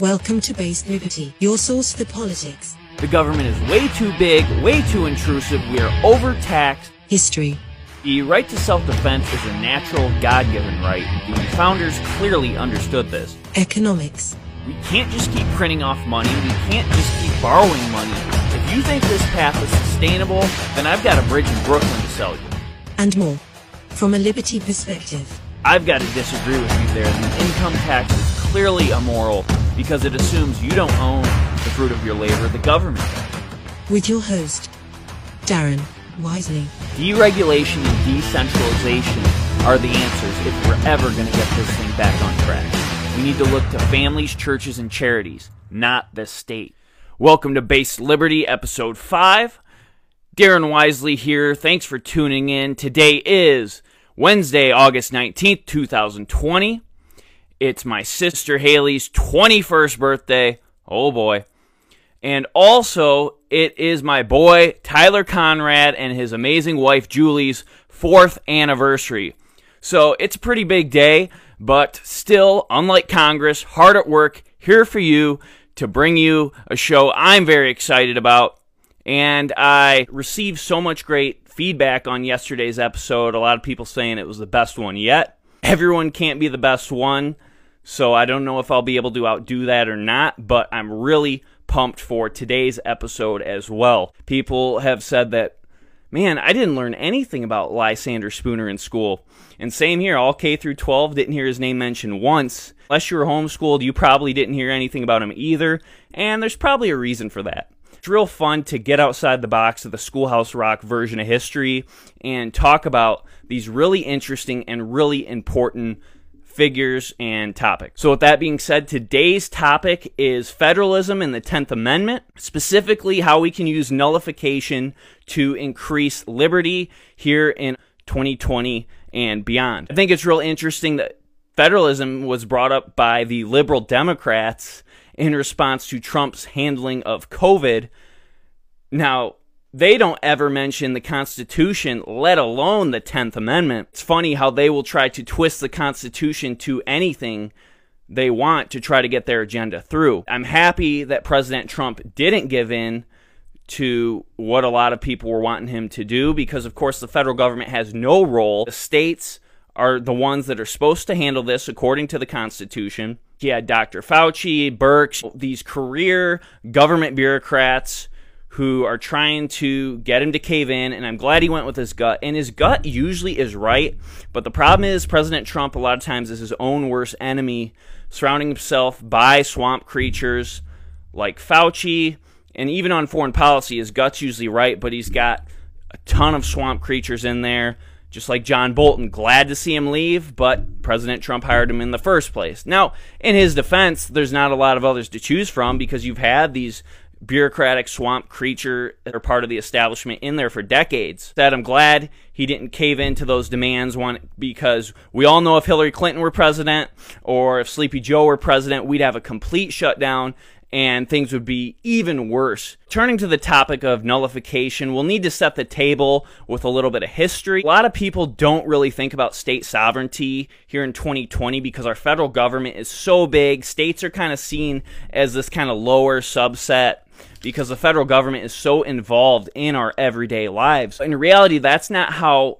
Welcome to Base Liberty, your source for politics. The government is way too big, way too intrusive, we are overtaxed. History. The right to self-defense is a natural, God-given right. The founders clearly understood this. Economics. We can't just keep printing off money, we can't just keep borrowing money. If you think this path is sustainable, then I've got a bridge in Brooklyn to sell you. And more. From a liberty perspective. I've got to disagree with you there. The income tax is clearly immoral because it assumes you don't own the fruit of your labor, the government. With your host, Darren Wisely. Deregulation and decentralization are the answers if we're ever going to get this thing back on track. We need to look to families, churches, and charities, not the state. Welcome to Base Liberty, Episode 5. Darren Wisely here. Thanks for tuning in. Today is Wednesday, August 19th, 2020. It's my sister Haley's 21st birthday. Oh boy. And also, it is my boy Tyler Conrad and his amazing wife Julie's 4th anniversary. So it's a pretty big day, but still, unlike Congress, hard at work, here for you to bring you a show I'm very excited about. And I received so much great feedback on yesterday's episode. A lot of people saying it was the best one yet. Everyone can't be the best one, so I don't know if I'll be able to outdo that or not, but I'm really pumped for today's episode as well. People have said that, man, I didn't learn anything about Lysander Spooner in school. And same here, all K through 12, didn't hear his name mentioned once. Unless you were homeschooled, you probably didn't hear anything about him either, and there's probably a reason for that. It's real fun to get outside the box of the Schoolhouse Rock version of history and talk about these really interesting and really important figures and topics. So with that being said, today's topic is federalism and the 10th Amendment, specifically how we can use nullification to increase liberty here in 2020 and beyond. I think it's real interesting that federalism was brought up by the liberal Democrats in response to Trump's handling of COVID. Now, they don't ever mention the Constitution, let alone the 10th Amendment. It's funny how they will try to twist the Constitution to anything they want to try to get their agenda through. I'm happy that President Trump didn't give in to what a lot of people were wanting him to do because, of course, the federal government has no role. The states are the ones that are supposed to handle this according to the Constitution. He had Dr. Fauci, Birx, these career government bureaucrats who are trying to get him to cave in, and I'm glad he went with his gut. And his gut usually is right, but the problem is President Trump a lot of times is his own worst enemy, surrounding himself by swamp creatures like Fauci, and even on foreign policy, his gut's usually right, but he's got a ton of swamp creatures in there. Just like John Bolton, glad to see him leave, but President Trump hired him in the first place. Now, in his defense, there's not a lot of others to choose from because you've had these bureaucratic swamp creature that are part of the establishment in there for decades. That I'm glad he didn't cave into those demands because we all know if Hillary Clinton were president or if Sleepy Joe were president, we'd have a complete shutdown and things would be even worse. Turning to the topic of nullification, we'll need to set the table with a little bit of history. A lot of people don't really think about state sovereignty here in 2020 because our federal government is so big. States are kind of seen as this kind of lower subset because the federal government is so involved in our everyday lives. In reality, that's not how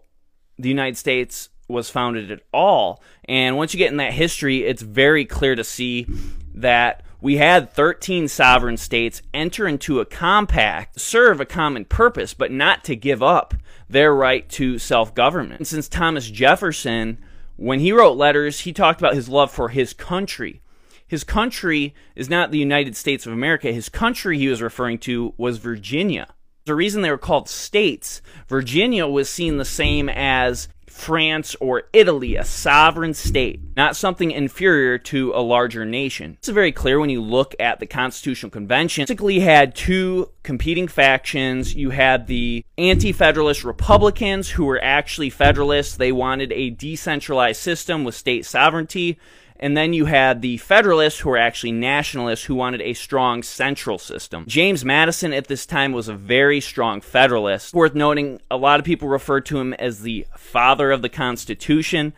the United States was founded at all. And once you get in that history, it's very clear to see that we had 13 sovereign states enter into a compact, serve a common purpose, but not to give up their right to self-government. And since Thomas Jefferson, when he wrote letters, he talked about his love for his country. His country is not the United States of America. His country he was referring to was Virginia. The reason they were called states, Virginia was seen the same as France or Italy, a sovereign state, not something inferior to a larger nation. It's very clear when you look at the Constitutional Convention. You basically had two competing factions. You had the anti-federalist Republicans who were actually federalists. They wanted a decentralized system with state sovereignty. And then you had the Federalists, who were actually nationalists, who wanted a strong central system. James Madison at this time was a very strong Federalist. Worth noting, a lot of people refer to him as the father of the Constitution,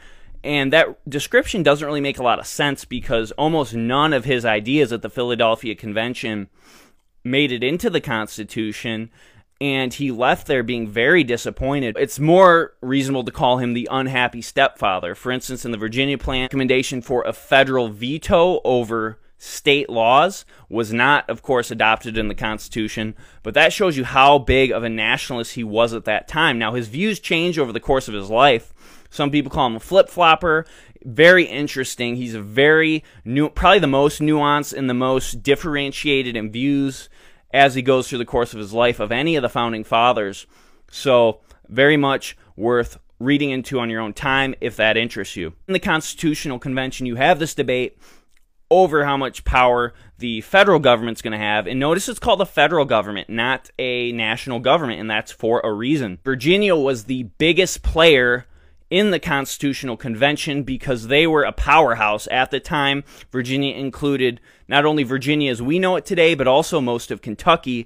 And that description doesn't really make a lot of sense because almost none of his ideas at the Philadelphia Convention made it into the Constitution, and he left there being very disappointed. It's more reasonable to call him the unhappy stepfather. For instance, in the Virginia plan, recommendation for a federal veto over state laws was not, of course, adopted in the Constitution, but that shows you how big of a nationalist he was at that time. Now, his views changed over the course of his life. Some people call him a flip-flopper. Very interesting. He's a very new, probably the most nuanced and the most differentiated in views as he goes through the course of his life of any of the founding fathers. So very much worth reading into on your own time if that interests you. In the Constitutional Convention, you have this debate over how much power the federal government's going to have. And notice it's called the federal government, not a national government, and that's for a reason. Virginia was the biggest player in the Constitutional Convention because they were a powerhouse at the time. Virginia included not only Virginia as we know it today, but also most of Kentucky.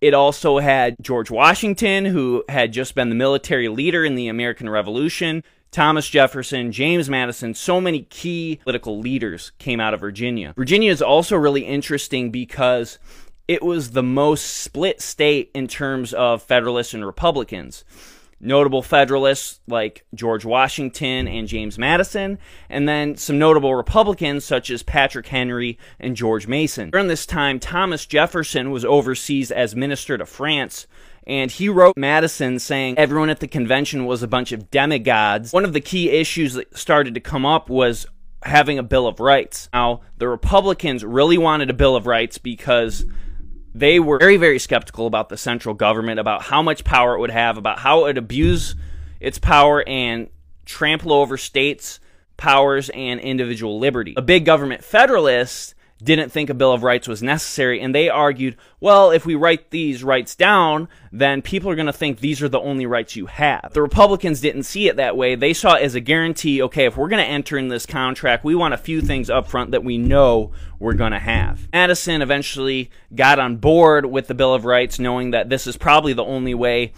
It also had George Washington, who had just been the military leader in the American Revolution. Thomas Jefferson, James Madison, so many key political leaders came out of Virginia. Virginia is also really interesting because it was the most split state in terms of Federalists and Republicans. Notable Federalists like George Washington and James Madison, and then some notable Republicans such as Patrick Henry and George Mason. During this time, Thomas Jefferson was overseas as minister to France, and he wrote Madison saying everyone at the convention was a bunch of demigods. One of the key issues that started to come up was having a Bill of Rights. Now, the Republicans really wanted a Bill of Rights because they were very, very skeptical about the central government, about how much power it would have, about how it would abuse its power and trample over states' powers and individual liberty. A big government Federalist didn't think a Bill of Rights was necessary, and they argued, well, if we write these rights down, then people are going to think these are the only rights you have. The Republicans didn't see it that way. They saw it as a guarantee, okay, if we're going to enter in this contract, we want a few things up front that we know we're going to have. Madison eventually got on board with the Bill of Rights, knowing that this is probably the only way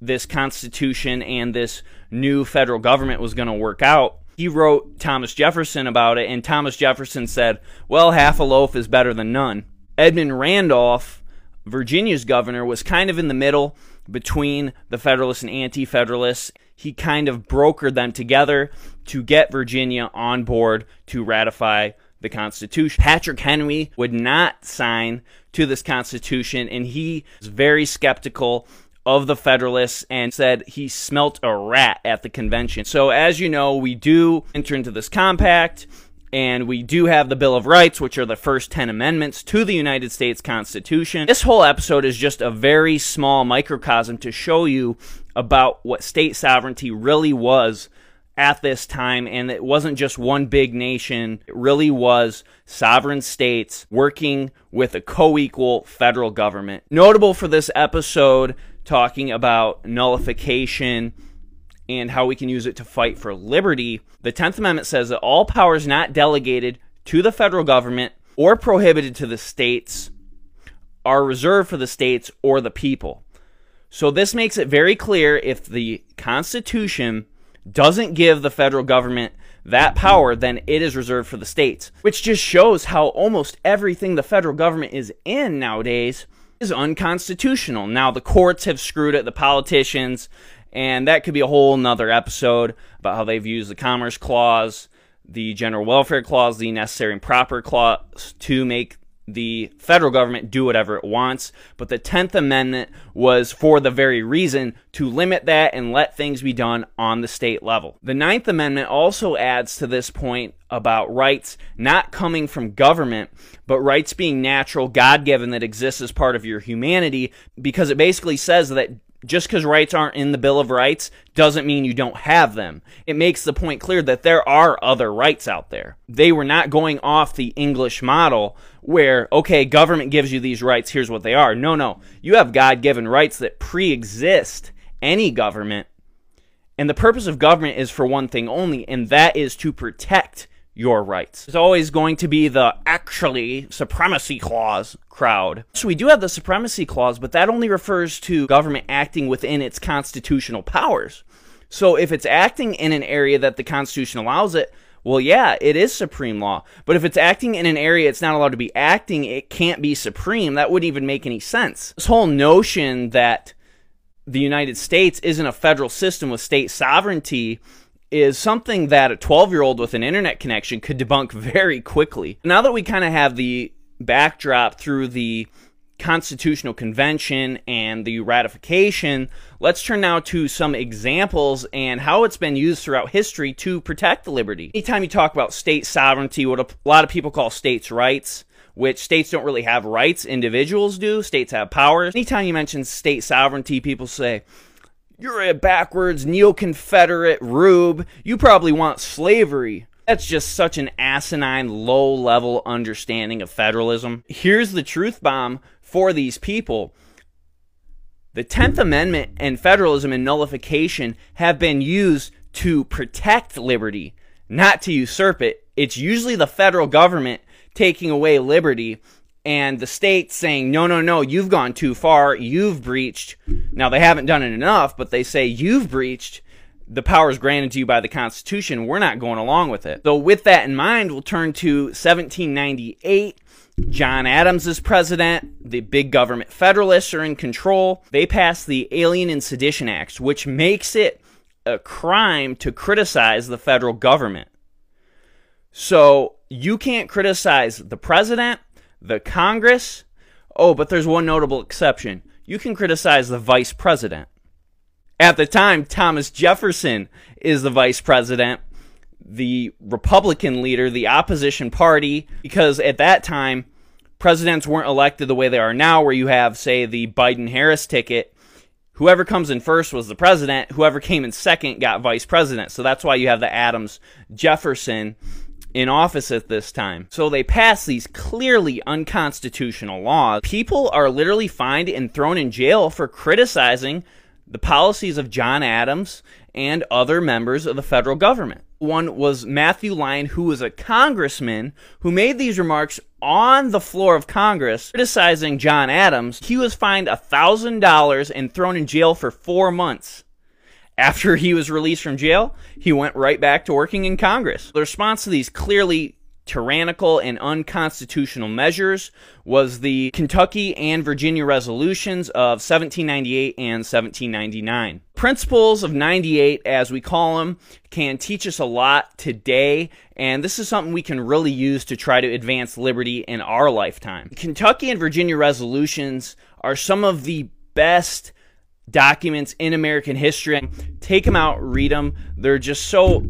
this Constitution and this new federal government was going to work out. He wrote Thomas Jefferson about it, and Thomas Jefferson said, well, half a loaf is better than none. Edmund Randolph, Virginia's governor, was kind of in the middle between the Federalists and Anti-Federalists. He kind of brokered them together to get Virginia on board to ratify the Constitution. Patrick Henry would not sign to this Constitution, and he was very skeptical of the Federalists and said he smelt a rat at the convention. So as you know, we do enter into this compact, and we do have the Bill of Rights, which are the first 10 amendments to the United States Constitution. This whole episode is just a very small microcosm to show you about what state sovereignty really was at this time, and it wasn't just one big nation. It really was sovereign states working with a co-equal federal government. Notable for this episode, talking about nullification and how we can use it to fight for liberty, the 10th Amendment says that all powers not delegated to the federal government or prohibited to the states are reserved for the states or the people. So this makes it very clear, if the Constitution doesn't give the federal government that power, then it is reserved for the states, which just shows how almost everything the federal government is in nowadays is unconstitutional. Now, the courts have screwed it, the politicians, and that could be a whole nother episode about how they've used the Commerce Clause, the General Welfare Clause, the Necessary and Proper Clause to make the federal government do whatever it wants. But the 10th Amendment was for the very reason to limit that and let things be done on the state level. The 9th Amendment also adds to this point about rights not coming from government, but rights being natural, God-given, that exists as part of your humanity, because it basically says that just because rights aren't in the Bill of Rights doesn't mean you don't have them. It makes the point clear that there are other rights out there. They were not going off the English model where, okay, government gives you these rights, here's what they are. No, no. You have God-given rights that pre-exist any government. And the purpose of government is for one thing only, and that is to protect your rights. There's always going to be the actually Supremacy Clause crowd. So we do have the Supremacy Clause, but that only refers to government acting within its constitutional powers. So if it's acting in an area that the Constitution allows it, well, yeah, it is supreme law. But if it's acting in an area it's not allowed to be acting, it can't be supreme. That wouldn't even make any sense. This whole notion that the United States isn't a federal system with state sovereignty is something that a 12-year-old with an internet connection could debunk very quickly. Now that we kind of have the backdrop through the Constitutional Convention and the ratification, let's turn now to some examples and how it's been used throughout history to protect the liberty. Anytime you talk about state sovereignty, what a lot of people call states' rights, which states don't really have rights, individuals do. States have powers. Anytime you mention state sovereignty, people say, "You're a backwards neo-Confederate rube. You probably want slavery." That's just such an asinine, low-level understanding of federalism. Here's the truth bomb for these people. The 10th Amendment and federalism and nullification have been used to protect liberty, not to usurp it. It's usually the federal government taking away liberty and the state saying, no, no, no, you've gone too far, you've breached. Now, they haven't done it enough, but they say you've breached the powers granted to you by the Constitution, we're not going along with it. So with that in mind, we'll turn to 1798. John Adams is president. The big government Federalists are in control. They pass the Alien and Sedition Acts, which makes it a crime to criticize the federal government. So you can't criticize the president, the Congress. Oh, but there's one notable exception. You can criticize the vice president. At the time, Thomas Jefferson is the vice president, the Republican leader, the opposition party, because at that time, presidents weren't elected the way they are now, where you have, say, the Biden-Harris ticket. Whoever comes in first was the president. Whoever came in second got vice president. So that's why you have the Adams-Jefferson in office at this time. So they pass these clearly unconstitutional laws. People are literally fined and thrown in jail for criticizing the policies of John Adams and other members of the federal government. One was Matthew Lyon, who was a congressman who made these remarks on the floor of Congress criticizing John Adams. He was fined $1,000 and thrown in jail for 4 months. After he was released from jail, he went right back to working in Congress. The response to these clearly tyrannical and unconstitutional measures was the Kentucky and Virginia Resolutions of 1798 and 1799. Principles of 98, as we call them, can teach us a lot today, and this is something we can really use to try to advance liberty in our lifetime. Kentucky and Virginia Resolutions are some of the best documents in American history. Take them out, read them. They're so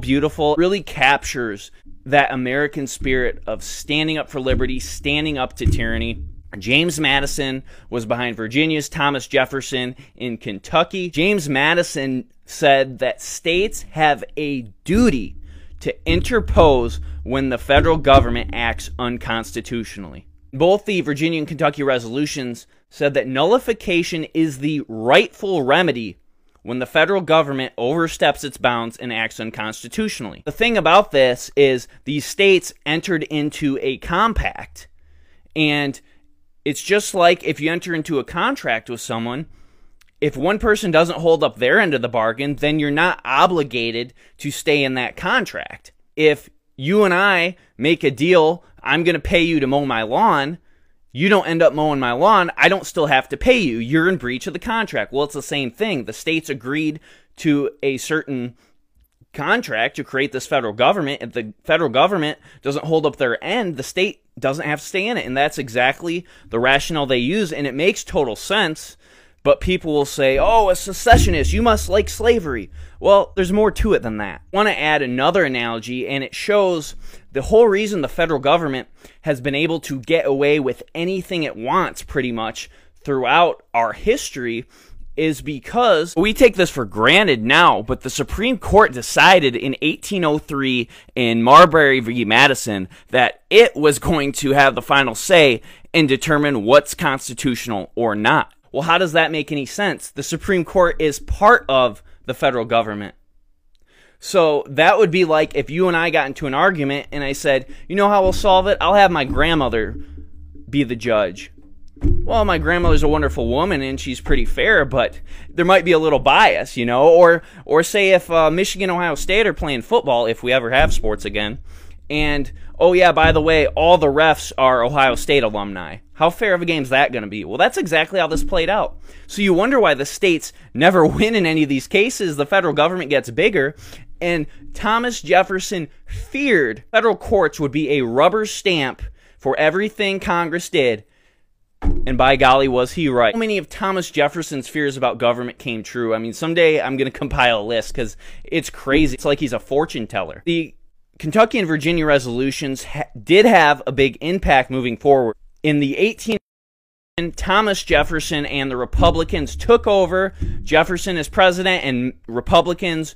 beautiful. It really captures that American spirit of standing up for liberty, standing up to tyranny. James Madison was behind Virginia's, Thomas Jefferson in Kentucky. James Madison said that states have a duty to interpose when the federal government acts unconstitutionally. Both the Virginia and Kentucky resolutions said that nullification is the rightful remedy when the federal government oversteps its bounds and acts unconstitutionally. The thing about this is these states entered into a compact, and it's just like if you enter into a contract with someone, if one person doesn't hold up their end of the bargain, then you're not obligated to stay in that contract. If you and I make a deal, I'm going to pay you to mow my lawn, you don't end up mowing my lawn, I don't still have to pay you. You're in breach of the contract. Well, it's the same thing. The states agreed to a certain contract to create this federal government. If the federal government doesn't hold up their end, the state doesn't have to stay in it. And that's exactly the rationale they use. And it makes total sense. But people will say, oh, a secessionist, you must like slavery. Well, there's more to it than that. I want to add another analogy, and it shows the whole reason the federal government has been able to get away with anything it wants pretty much throughout our history is because we take this for granted now, but the Supreme Court decided in 1803 in Marbury v. Madison that it was going to have the final say and determine what's constitutional or not. Well, how does that make any sense? The Supreme Court is part of the federal government. So that would be like if you and I got into an argument and I said, you know how we'll solve it? I'll have my grandmother be the judge. well, my grandmother's a wonderful woman and she's pretty fair, but there might be a little bias, you know, or say if Michigan, Ohio State are playing football, if we ever have sports again, and, oh yeah, by the way, all the refs are Ohio State alumni. How fair of a game's that going to be? Well, that's exactly how this played out. So you wonder why the states never win in any of these cases. The federal government gets bigger, and Thomas Jefferson feared federal courts would be a rubber stamp for everything Congress did. And by golly, was he right. So many of Thomas Jefferson's fears about government came true. I mean, someday I'm going to compile a list because it's crazy. It's like he's a fortune teller. The Kentucky and Virginia Resolutions did have a big impact moving forward. In the 18th, Thomas Jefferson and the Republicans took over. Jefferson as president and Republicans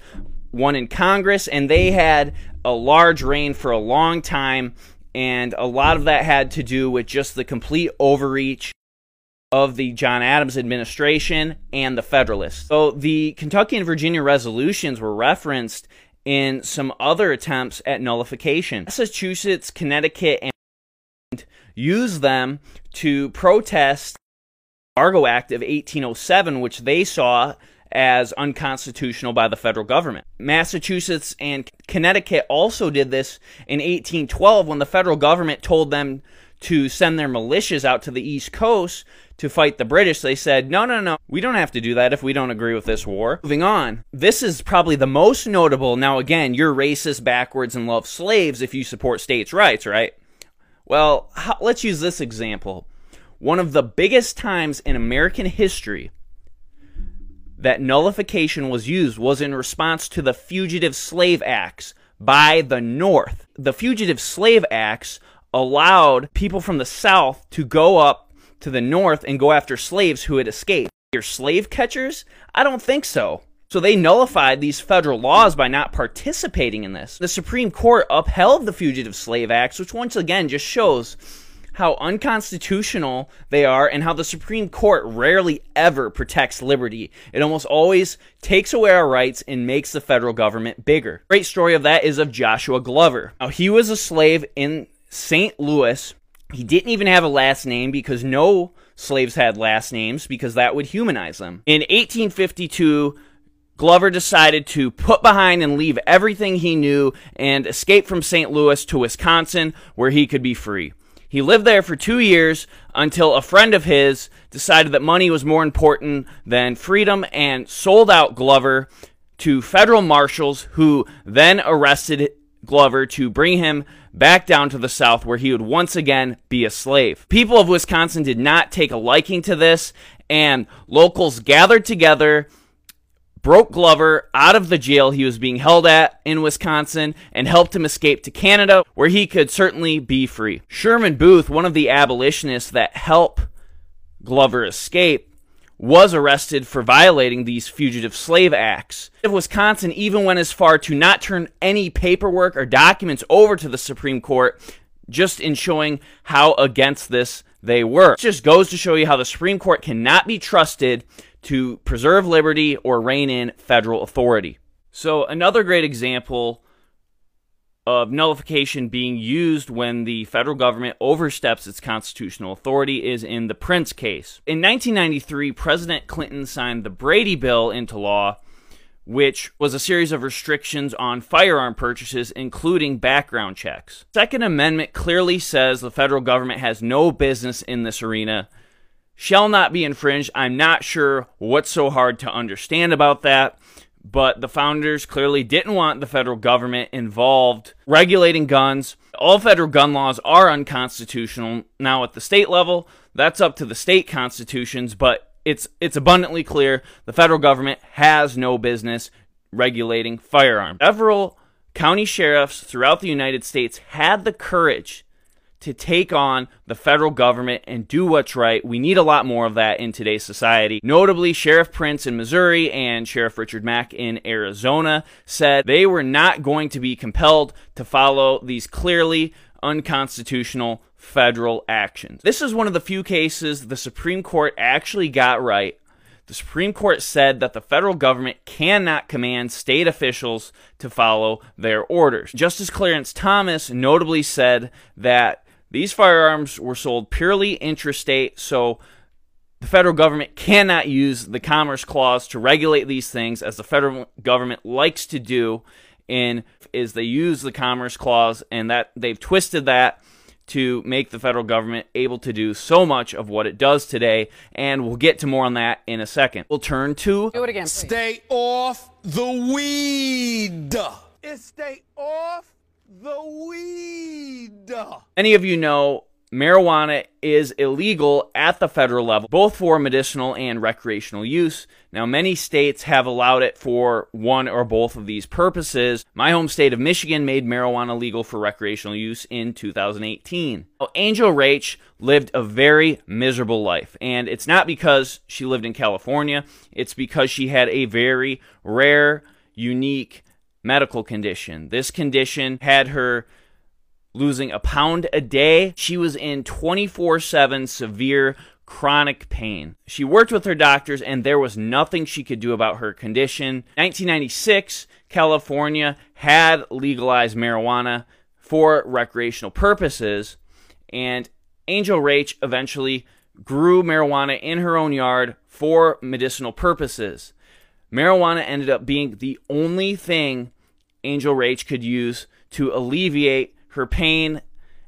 won in Congress, and they had a large reign for a long time. And a lot of that had to do with just the complete overreach of the John Adams administration and the Federalists. So the Kentucky and Virginia resolutions were referenced in some other attempts at nullification. Massachusetts, Connecticut, and used them to protest the Embargo Act of 1807, which they saw as unconstitutional by the federal government. Massachusetts and Connecticut also did this in 1812 when the federal government told them to send their militias out to the East Coast to fight the British. They said, no, no, no, we don't have to do that if we don't agree with this war. Moving on, this is probably the most notable. Now again, you're racist, backwards, and love slaves if you support states' rights, right? Well, let's use this example. One of the biggest times in American history that nullification was used was in response to the Fugitive Slave Acts by the North. The Fugitive Slave Acts allowed people from the South to go up to the North and go after slaves who had escaped. Your slave catchers? I don't think so. So they nullified these federal laws by not participating in this. The Supreme Court upheld the Fugitive Slave Acts, which once again just shows how unconstitutional they are and how the Supreme Court rarely ever protects liberty. It almost always takes away our rights and makes the federal government bigger. Great story of that is of Joshua Glover. Now, he was a slave in St. Louis. He didn't even have a last name because no slaves had last names because that would humanize them. In 1852, Glover decided to put behind and leave everything he knew and escape from St. Louis to Wisconsin where he could be free. He lived there for 2 years until a friend of his decided that money was more important than freedom and sold out Glover to federal marshals who then arrested Glover to bring him back down to the South where he would once again be a slave. People of Wisconsin did not take a liking to this, and locals gathered together, broke Glover out of the jail he was being held at in Wisconsin and helped him escape to Canada where he could certainly be free. Sherman Booth, one of the abolitionists that helped Glover escape, was arrested for violating these Fugitive Slave Acts. Wisconsin even went as far to not turn any paperwork or documents over to the Supreme Court, just in showing how against this they were. It just goes to show you how the Supreme Court cannot be trusted to preserve liberty or rein in federal authority. So another great example of nullification being used when the federal government oversteps its constitutional authority is in the Prince case. In 1993, President Clinton signed the Brady Bill into law, which was a series of restrictions on firearm purchases, including background checks. The Second Amendment clearly says the federal government has no business in this arena, shall not be infringed. I'm not sure what's so hard to understand about that, but the founders clearly didn't want the federal government involved regulating guns. All federal gun laws are unconstitutional. Now at the state level, that's up to the state constitutions, but it's abundantly clear the federal government has no business regulating firearms. Several county sheriffs throughout the United States had the courage to take on the federal government and do what's right. We need a lot more of that in today's society. Notably, Sheriff Prince in Missouri and Sheriff Richard Mack in Arizona said they were not going to be compelled to follow these clearly unconstitutional federal actions. This is one of the few cases the Supreme Court actually got right. The Supreme Court said that the federal government cannot command state officials to follow their orders. Justice Clarence Thomas notably said that These firearms were sold purely intrastate, so the federal government cannot use the Commerce Clause to regulate these things, as the federal government likes to do, is they use the Commerce Clause, and that they've twisted that to make the federal government able to do so much of what it does today, and we'll get to more on that in a second. We'll turn to... Do it again, please. Stay off the weed! It's stay off the weed! Many of you know marijuana is illegal at the federal level, both for medicinal and recreational use. Now, many states have allowed it for one or both of these purposes. My home state of Michigan made marijuana legal for recreational use in 2018. Angel Raich lived a very miserable life, and it's not because she lived in California. It's because she had a very rare, unique medical condition. This condition had her losing a pound a day. She was in 24/7 severe chronic pain. She worked with her doctors, and there was nothing she could do about her condition. 1996, California had legalized marijuana for recreational purposes, and Angel Raich eventually grew marijuana in her own yard for medicinal purposes. Marijuana ended up being the only thing Angel Raich could use to alleviate her pain,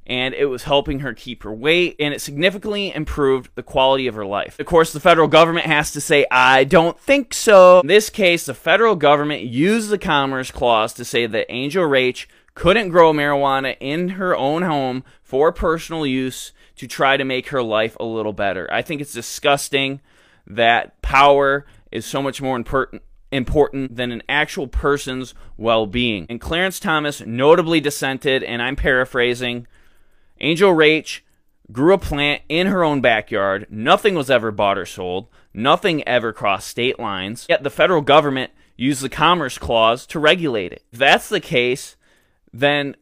and it was helping her keep her weight, and it significantly improved the quality of her life. Of course, the federal government has to say, I don't think so. In this case, the federal government used the Commerce Clause to say that Angel Raich couldn't grow marijuana in her own home for personal use to try to make her life a little better. I think it's disgusting that power is so much more important than an actual person's well-being. And Clarence Thomas notably dissented, and I'm paraphrasing. Angel Raich grew a plant in her own backyard. Nothing was ever bought or sold. Nothing ever crossed state lines. Yet the federal government used the Commerce Clause to regulate it. If that's the case, then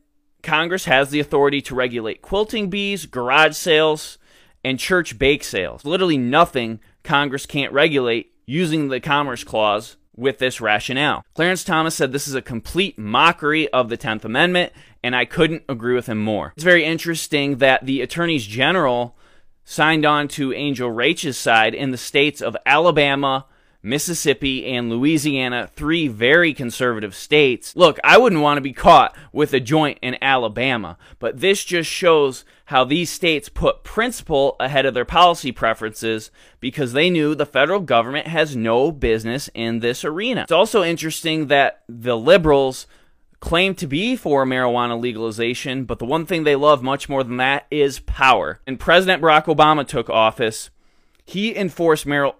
Congress has the authority to regulate quilting bees, garage sales, and church bake sales. Literally nothing Congress can't regulate using the Commerce Clause with this rationale. Clarence Thomas said this is a complete mockery of the 10th Amendment, and I couldn't agree with him more. It's very interesting that the attorneys general signed on to Angel Raich's side in the states of Alabama, Mississippi, and Louisiana, three very conservative states. Look, I wouldn't want to be caught with a joint in Alabama, but this just shows how these states put principle ahead of their policy preferences because they knew the federal government has no business in this arena. It's also interesting that the liberals claim to be for marijuana legalization, but the one thing they love much more than that is power. When President Barack Obama took office, he enforced marijuana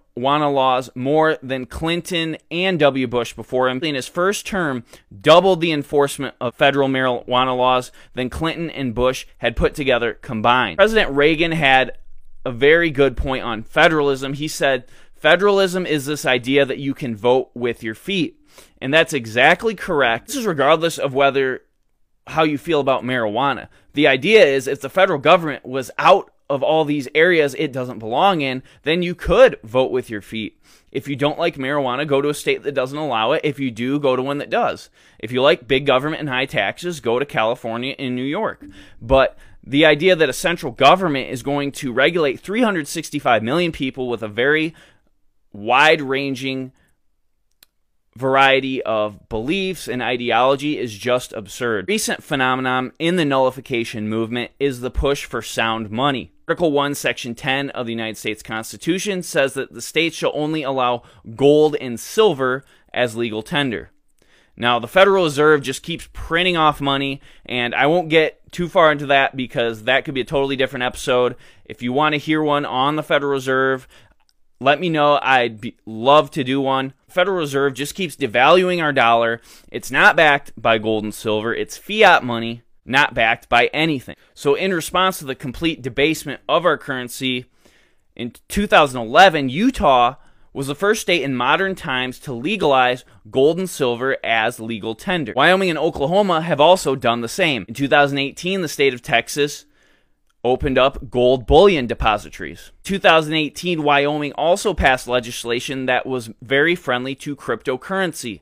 laws more than Clinton and W. Bush before him. In his first term, doubled the enforcement of federal marijuana laws than Clinton and Bush had put together combined. President Reagan had a very good point on federalism. He said, federalism is this idea that you can vote with your feet. And that's exactly correct. This is regardless of whether how you feel about marijuana. The idea is if the federal government was out of all these areas it doesn't belong in, then you could vote with your feet. If you don't like marijuana, go to a state that doesn't allow it. If you do, go to one that does. If you like big government and high taxes, go to California and New York. But the idea that a central government is going to regulate 365 million people with a very wide-ranging variety of beliefs and ideology is just absurd. Recent phenomenon in the nullification movement is the push for sound money. Article 1, Section 10 of the United States Constitution says that the states shall only allow gold and silver as legal tender. Now, the Federal Reserve just keeps printing off money, and I won't get too far into that because that could be a totally different episode. If you want to hear one on the Federal Reserve, let me know. I'd love to do one. Federal Reserve just keeps devaluing our dollar. It's not backed by gold and silver. It's fiat money, not backed by anything. So in response to the complete debasement of our currency, in 2011, Utah was the first state in modern times to legalize gold and silver as legal tender. Wyoming and Oklahoma have also done the same. In 2018, the state of Texas opened up gold bullion depositories. 2018, Wyoming also passed legislation that was very friendly to cryptocurrency.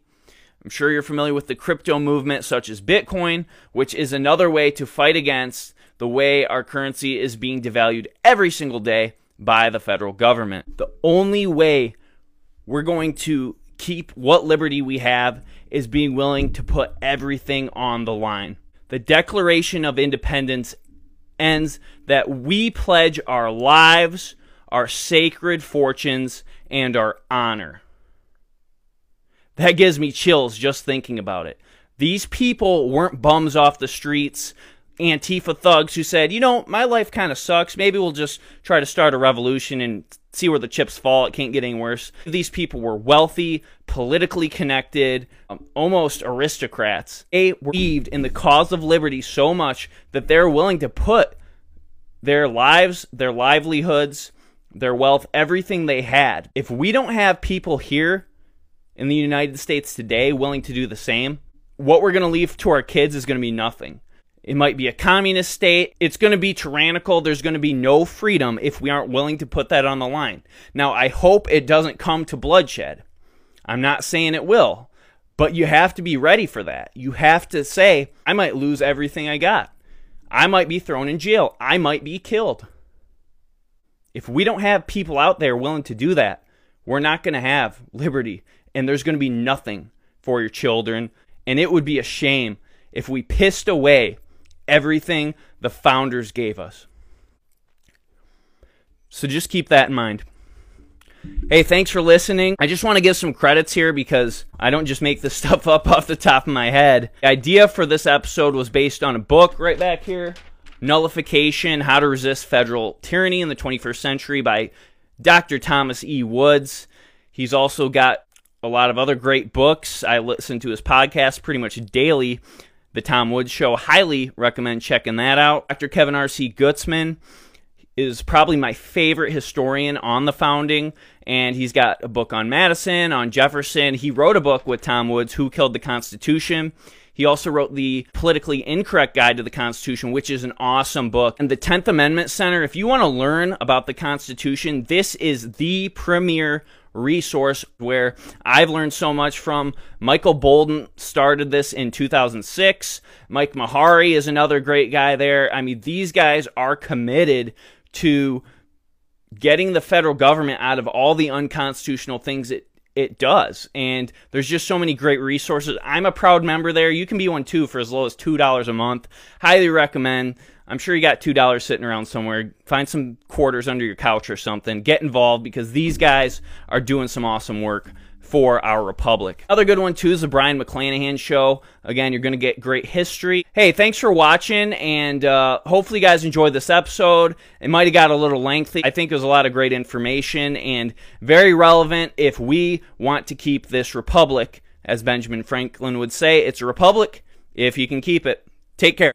I'm sure you're familiar with the crypto movement such as Bitcoin, which is another way to fight against the way our currency is being devalued every single day by the federal government. The only way we're going to keep what liberty we have is being willing to put everything on the line. The Declaration of Independence ends that we pledge our lives, our sacred fortunes, and our honor. That gives me chills just thinking about it. These people weren't bums off the streets, Antifa thugs who said, you know, my life kind of sucks. Maybe we'll just try to start a revolution and see where the chips fall. It can't get any worse. These people were wealthy, politically connected, almost aristocrats. They believed in the cause of liberty so much that they're willing to put their lives, their livelihoods, their wealth, everything they had. If we don't have people here in the United States today willing to do the same, what we're going to leave to our kids is going to be nothing. It might be a communist state. It's going to be tyrannical. There's going to be no freedom if we aren't willing to put that on the line. Now, I hope it doesn't come to bloodshed. I'm not saying it will, but you have to be ready for that. You have to say, I might lose everything I got. I might be thrown in jail. I might be killed. If we don't have people out there willing to do that, we're not going to have liberty, and there's going to be nothing for your children, and it would be a shame if we pissed away everything the founders gave us. So just keep that in mind. Hey, thanks for listening. I just want to give some credits here because I don't just make this stuff up off the top of my head. The idea for this episode was based on a book right back here, Nullification, How to Resist Federal Tyranny in the 21st Century by Dr. Thomas E. Woods. He's also got a lot of other great books. I listen to his podcast pretty much daily, The Tom Woods Show. Highly recommend checking that out. Dr. Kevin R.C. Gutzman is probably my favorite historian on the founding, and he's got a book on Madison, on Jefferson. He wrote a book with Tom Woods, Who Killed the Constitution. He also wrote the Politically Incorrect Guide to the Constitution, which is an awesome book. And the 10th Amendment Center, if you want to learn about the Constitution, this is the premier resource where I've learned so much from. Michael Bolden started this in 2006. Mike Mahari is another great guy there. I mean, these guys are committed to getting the federal government out of all the unconstitutional things it does. And there's just so many great resources. I'm a proud member there. You can be one too for as low as $2 a month. Highly recommend. I'm sure you got $2 sitting around somewhere. Find some quarters under your couch or something. Get involved because these guys are doing some awesome work for our republic. Another good one too is the Brian McClanahan Show. Again, you're going to get great history. Hey, thanks for watching, and hopefully you guys enjoyed this episode. It might have got a little lengthy. I think there's a lot of great information and very relevant if we want to keep this republic. As Benjamin Franklin would say, it's a republic if you can keep it. Take care.